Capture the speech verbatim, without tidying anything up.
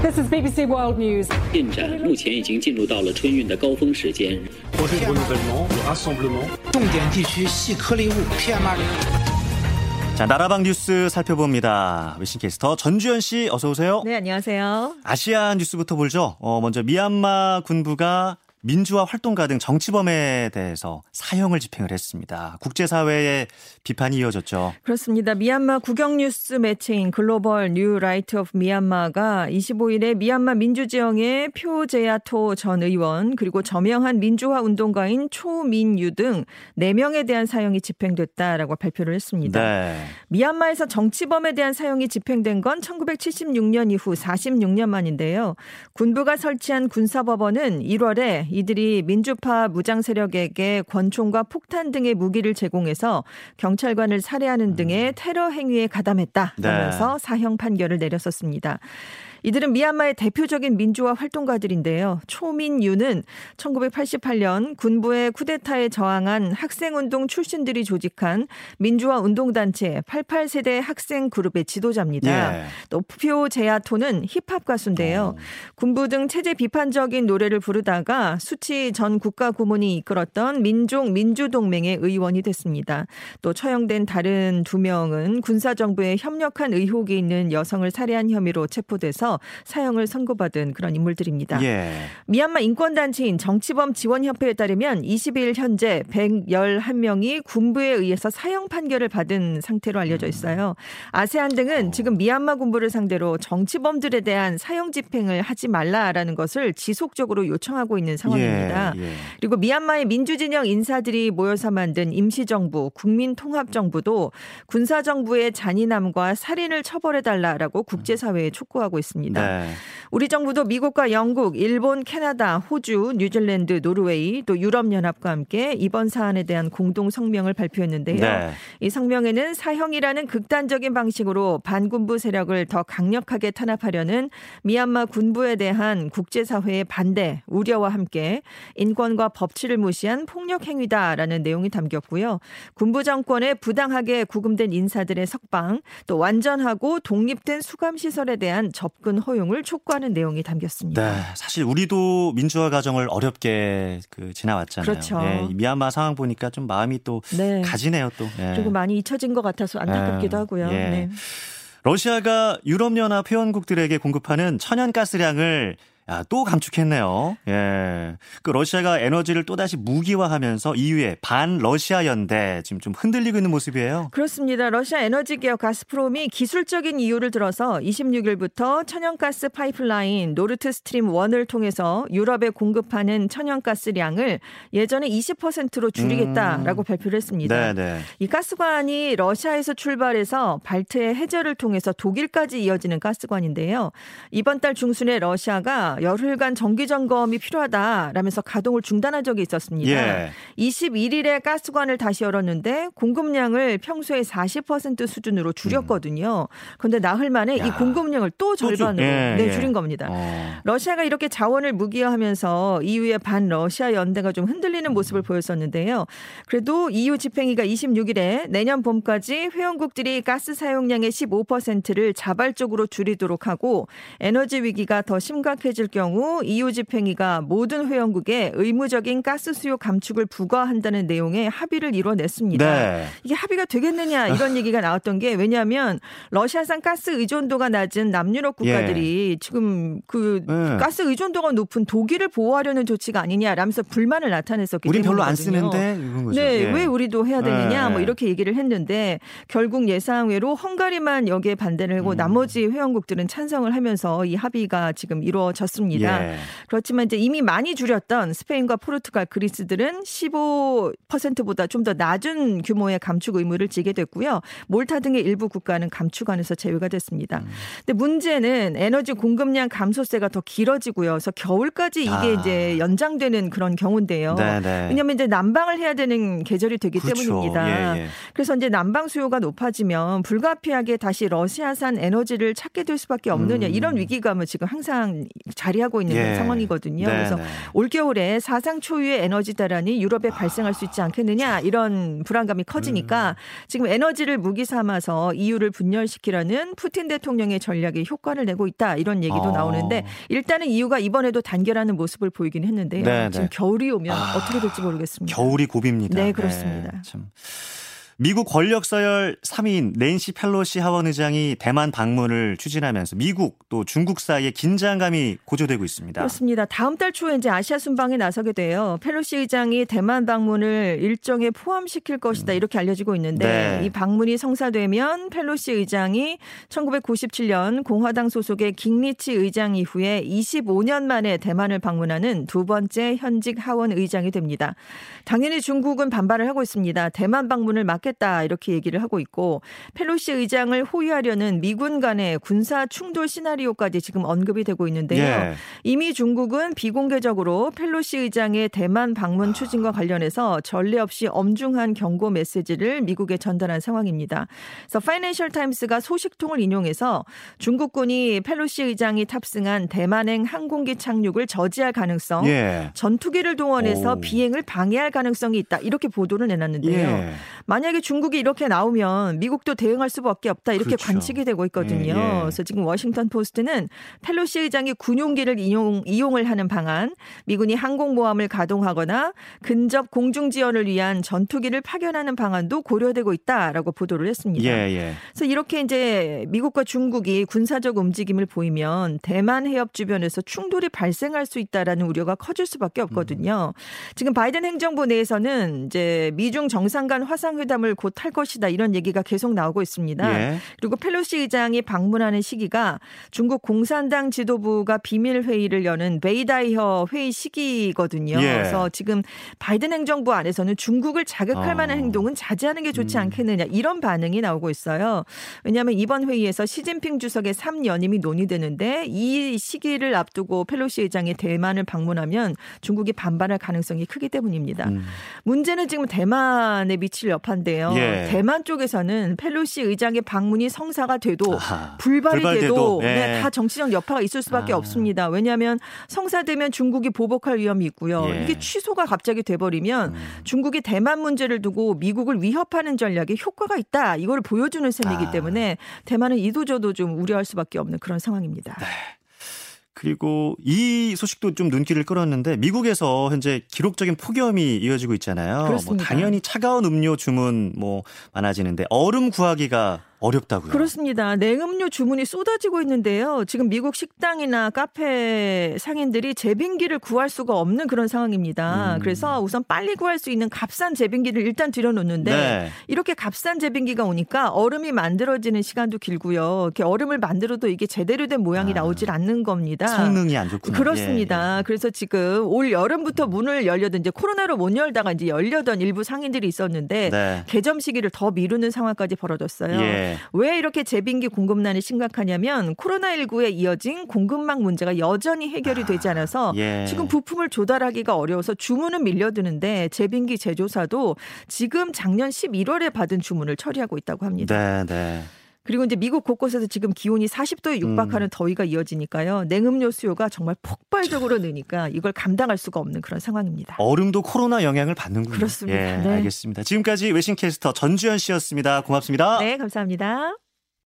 This is B B C World News. 자, 나라방 뉴스 살펴봅니다. 외신캐스터 전주현 씨 어서 오세요. 네, 안녕하세요. 아시아 뉴스부터 보죠. 어, 먼저 미얀마 군부가 민주화 활동가 등 정치범에 대해서 사형을 집행을 했습니다. 국제사회의 비판이 이어졌죠. 그렇습니다. 미얀마 국영뉴스 매체인 글로벌 뉴 라이트 오브 미얀마가 이십오일에 미얀마 민주지형의 표제야토 전 의원 그리고 저명한 민주화 운동가인 초민유 등 네 명에 대한 사형이 집행됐다라고 발표를 했습니다. 네. 미얀마에서 정치범에 대한 사형이 집행된 건 천구백칠십육년 이후 사십육년 만인데요. 군부가 설치한 군사법원은 일월에 이들이 민주파 무장 세력에게 권총과 폭탄 등의 무기를 제공해서 경찰관을 살해하는 등의 테러 행위에 가담했다라면서 네. 사형 판결을 내렸었습니다. 이들은 미얀마의 대표적인 민주화 활동가들인데요. 초민유는 천구백팔십팔년 군부의 쿠데타에 저항한 학생운동 출신들이 조직한 민주화 운동단체 팔십팔세대 학생그룹의 지도자입니다. 예. 또 표제야토는 힙합 가수인데요. 어. 군부 등 체제 비판적인 노래를 부르다가 수치 전 국가고문이 이끌었던 민족 민주동맹의 의원이 됐습니다. 또 처형된 다른 두 명은 군사정부에 협력한 의혹이 있는 여성을 살해한 혐의로 체포돼서 사형을 선고받은 그런 인물들입니다. 예. 미얀마 인권단체인 정치범 지원협회에 따르면 이십일 현재 백십일명이 군부에 의해서 사형 판결을 받은 상태로 알려져 있어요. 아세안 등은 지금 미얀마 군부를 상대로 정치범들에 대한 사형 집행을 하지 말라라는 것을 지속적으로 요청하고 있는 상황입니다. 예. 예. 그리고 미얀마의 민주진영 인사들이 모여서 만든 임시정부, 국민통합정부도 군사정부의 잔인함과 살인을 처벌해달라라고 국제사회에 촉구하고 있습니다. 네. 우리 정부도 미국과 영국, 일본, 캐나다, 호주, 뉴질랜드, 노르웨이 또 유럽연합과 함께 이번 사안에 대한 공동 성명을 발표했는데요. 네. 이 성명에는 사형이라는 극단적인 방식으로 반군부 세력을 더 강력하게 탄압하려는 미얀마 군부에 대한 국제사회의 반대, 우려와 함께 인권과 법치를 무시한 폭력 행위다라는 내용이 담겼고요. 군부 정권에 부당하게 구금된 인사들의 석방, 또 완전하고 독립된 수감시설에 대한 접 접근 허용을 촉구하는 내용이 담겼습니다. 네, 사실 우리도 민주화 과정을 어렵게 그 지나왔잖아요. 그렇죠. 예, 미얀마 상황 보니까 좀 마음이 또 네. 가지네요. 또 예. 그리고 많이 잊혀진 것 같아서 안타깝기도 예. 하고요. 예. 네. 러시아가 유럽연합 회원국들에게 공급하는 천연가스량을 야, 또 감축했네요. 예. 그 러시아가 에너지를 또다시 무기화하면서 이유의 반 러시아 연대 지금 좀 흔들리고 있는 모습이에요. 그렇습니다. 러시아 에너지 기업 가스프롬이 기술적인 이유를 들어서 이십육일부터 천연가스 파이프라인 노르트 스트림 일을 통해서 유럽에 공급하는 천연가스량을 예전에 이십 퍼센트로 줄이겠다라고 음. 발표를 했습니다. 네네. 이 가스관이 러시아에서 출발해서 발트해 해저를 통해서 독일까지 이어지는 가스관인데요. 이번 달 중순에 러시아가 열흘간 정기점검이 필요하다라면서 가동을 중단한 적이 있었습니다. 예. 이십일일에 가스관을 다시 열었는데 공급량을 평소의 사십 퍼센트 수준으로 줄였거든요. 그런데 나흘 만에 야. 이 공급량을 또 절반으로 예. 네, 줄인 겁니다. 예. 러시아가 이렇게 자원을 무기화하면서 이유의 반러시아 연대가 좀 흔들리는 모습을 보였었는데요. 그래도 이유 집행위가 이십육일에 내년 봄까지 회원국들이 가스 사용량의 십오 퍼센트를 자발적으로 줄이도록 하고 에너지 위기가 더 심각해질 경우 이유 집행위가 모든 회원국에 의무적인 가스 수요 감축을 부과한다는 내용의 합의를 이뤄냈습니다. 네. 이게 합의가 되겠느냐 이런 얘기가 나왔던 게 왜냐하면 러시아산 가스 의존도가 낮은 남유럽 국가들이 예. 지금 그 예. 가스 의존도가 높은 독일을 보호하려는 조치가 아니냐라면서 불만을 나타냈었기 때문에 우리 별로 안 쓰는데 이런 거죠. 네, 예. 왜 우리도 해야 되느냐 예. 뭐 이렇게 얘기를 했는데 결국 예상외로 헝가리만 여기에 반대를 하고 음. 나머지 회원국들은 찬성을 하면서 이 합의가 지금 이루어졌습니다. 예. 그렇지만 이제 이미 많이 줄였던 스페인과 포르투갈, 그리스들은 십오 퍼센트보다 좀 더 낮은 규모의 감축 의무를 지게 됐고요. 몰타 등의 일부 국가는 감축 안에서 제외가 됐습니다. 음. 근데 문제는 에너지 공급량 감소세가 더 길어지고요. 그래서 겨울까지 이게 아. 이제 연장되는 그런 경우인데요. 네네. 왜냐하면 이제 난방을 해야 되는 계절이 되기 그렇죠. 때문입니다. 예, 예. 그래서 이제 난방 수요가 높아지면 불가피하게 다시 러시아산 에너지를 찾게 될 수밖에 없느냐 음. 이런 위기감을 지금 항상 잘 발휘하고 있는 예. 상황이거든요. 네, 그래서 네. 올겨울에 사상 초유의 에너지 대란이 유럽에 아. 발생할 수 있지 않겠느냐 이런 불안감이 커지니까 음. 지금 에너지를 무기 삼아서 이유를 분열시키라는 푸틴 대통령의 전략이 효과를 내고 있다 이런 얘기도 아. 나오는데 일단은 이유가 이번에도 단결하는 모습을 보이긴 했는데요. 네, 지금 네. 겨울이 오면 아. 어떻게 될지 모르겠습니다. 겨울이 고비입니다. 네, 그렇습니다. 네, 참. 미국 권력서열 삼 위인 낸시 펠로시 하원의장이 대만 방문을 추진하면서 미국 또 중국 사이의 긴장감이 고조되고 있습니다. 그렇습니다. 다음 달 초에 이제 아시아 순방에 나서게 돼요. 펠로시 의장이 대만 방문을 일정에 포함시킬 것이다 이렇게 알려지고 있는데 네. 이 방문이 성사되면 펠로시 의장이 천구백구십칠 년 공화당 소속의 깅리치 의장 이후에 이십오 년 만에 대만을 방문하는 두 번째 현직 하원 의장이 됩니다. 당연히 중국은 반발을 하고 있습니다. 대만 방문을 막게 이렇게 얘기를 하고 있고 펠로시 의장을 호위하려는 미군 간의 군사 충돌 시나리오까지 지금 언급이 되고 있는데요. 예. 이미 중국은 비공개적으로 펠로시 의장의 대만 방문 추진과 관련해서 전례 없이 엄중한 경고 메시지를 미국에 전달한 상황입니다. 그래서 파이낸셜 타임스가 소식통을 인용해서 중국군이 펠로시 의장이 탑승한 대만행 항공기 착륙을 저지할 가능성, 예. 전투기를 동원해서 오. 비행을 방해할 가능성이 있다 이렇게 보도를 내놨는데요. 예. 만약에 중국이 이렇게 나오면 미국도 대응할 수밖에 없다 이렇게 그렇죠. 관측이 되고 있거든요. 예, 예. 그래서 지금 워싱턴 포스트는 펠로시 의장이 군용기를 이용, 이용을 하는 방안, 미군이 항공모함을 가동하거나 근접 공중지원을 위한 전투기를 파견하는 방안도 고려되고 있다라고 보도를 했습니다. 예, 예. 그래서 이렇게 이제 미국과 중국이 군사적 움직임을 보이면 대만 해협 주변에서 충돌이 발생할 수 있다라는 우려가 커질 수밖에 없거든요. 음. 지금 바이든 행정부 내에서는 이제 미중 정상 간 화상회담 을 곧 할 것이다 이런 얘기가 계속 나오고 있습니다. 예. 그리고 펠로시 의장이 방문하는 시기가 중국 공산당 지도부가 비밀 회의를 여는 베이다이허 회의 시기거든요. 예. 그래서 지금 바이든 행정부 안에서는 중국을 자극할 어. 만한 행동은 자제하는 게 좋지 음. 않겠느냐 이런 반응이 나오고 있어요. 왜냐하면 이번 회의에서 시진핑 주석의 삼 연임이 논의되는데 이 시기를 앞두고 펠로시 의장이 대만을 방문하면 중국이 반발할 가능성이 크기 때문입니다. 음. 문제는 지금 대만에 미칠 여파인데 예. 대만 쪽에서는 펠로시 의장의 방문이 성사가 돼도 아하, 불발이, 불발이 돼도, 돼도 예. 다 정치적 여파가 있을 수밖에 아. 없습니다. 왜냐하면 성사되면 중국이 보복할 위험이 있고요. 예. 이게 취소가 갑자기 돼버리면 음. 중국이 대만 문제를 두고 미국을 위협하는 전략에 효과가 있다. 이걸 보여주는 셈이기 아. 때문에 대만은 이도저도 좀 우려할 수밖에 없는 그런 상황입니다. 네. 그리고 이 소식도 좀 눈길을 끌었는데 미국에서 현재 기록적인 폭염이 이어지고 있잖아요. 그렇습니다. 뭐 당연히 차가운 음료 주문 뭐 많아지는데 얼음 구하기가 어렵다고요? 그렇습니다. 냉음료 주문이 쏟아지고 있는데요. 지금 미국 식당이나 카페 상인들이 제빙기를 구할 수가 없는 그런 상황입니다. 음. 그래서 우선 빨리 구할 수 있는 값싼 제빙기를 일단 들여놓는데 네. 이렇게 값싼 제빙기가 오니까 얼음이 만들어지는 시간도 길고요. 이렇게 얼음을 만들어도 이게 제대로 된 모양이 아. 나오질 않는 겁니다. 성능이 안 좋군요. 그렇습니다. 예, 예. 그래서 지금 올 여름부터 문을 열려던 이제 코로나로 못 열다가 이제 열려던 일부 상인들이 있었는데 네. 개점 시기를 더 미루는 상황까지 벌어졌어요. 예. 왜 이렇게 제빙기 공급난이 심각하냐면 코로나십구에 이어진 공급망 문제가 여전히 해결이 되지 않아서 예. 지금 부품을 조달하기가 어려워서 주문은 밀려드는데 제빙기 제조사도 지금 작년 십일월에 받은 주문을 처리하고 있다고 합니다. 네, 네. 그리고 이제 미국 곳곳에서 지금 기온이 사십 도에 육박하는 음. 더위가 이어지니까요. 냉음료 수요가 정말 폭발적으로 느니까 이걸 감당할 수가 없는 그런 상황입니다. 얼음도 코로나 영향을 받는군요. 그렇습니다. 예, 네. 알겠습니다. 지금까지 외신캐스터 전주현 씨였습니다. 고맙습니다. 네, 감사합니다.